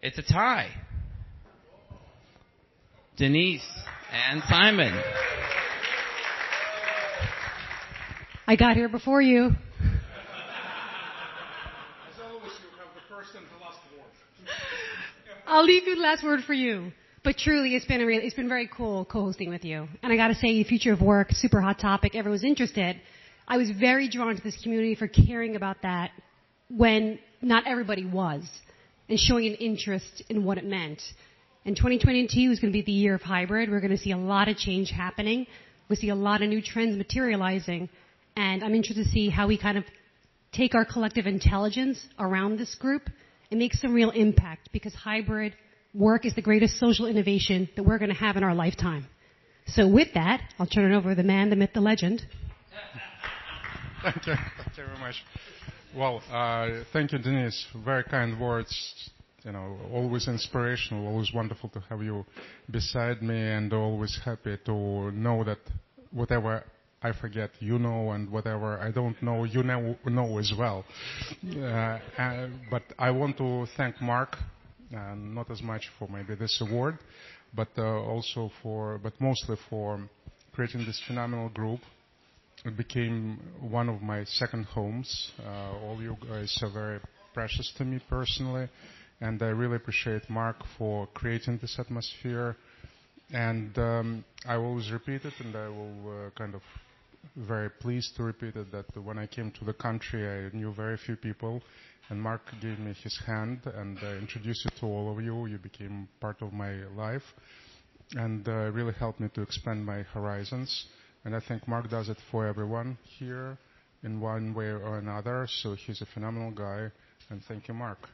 It's a tie. Denise and Simon. I got here before you. As always, you have the first and the last word. I'll leave you the last word for you. But truly, it's been very cool co-hosting with you. And I got to say, the future of work, super hot topic. Everyone's interested. I was very drawn to this community for caring about that when not everybody was, and showing an interest in what it meant. And 2022 is going to be the year of hybrid. We're going to see a lot of change happening. We'll see a lot of new trends materializing. And I'm interested to see how we kind of take our collective intelligence around this group and make some real impact, because hybrid work is the greatest social innovation that we're going to have in our lifetime. So with that, I'll turn it over to the man, the myth, the legend. Thank you very much. Well, thank you, Denise. Very kind words. You know, always inspirational, always wonderful to have you beside me, and always happy to know that whatever I forget, you know, and whatever I don't know, you know as well. But I want to thank Mark, not as much for maybe this award, but mostly for creating this phenomenal group. It became one of my second homes. All you guys are very precious to me personally, and I really appreciate Mark for creating this atmosphere. And I always repeat it, and I will kind of very pleased to repeat it, that when I came to the country, I knew very few people, and Mark gave me his hand and introduced it to all of you. You became part of my life, and really helped me to expand my horizons. And I think Mark does it for everyone here in one way or another. So he's a phenomenal guy. And thank you, Mark.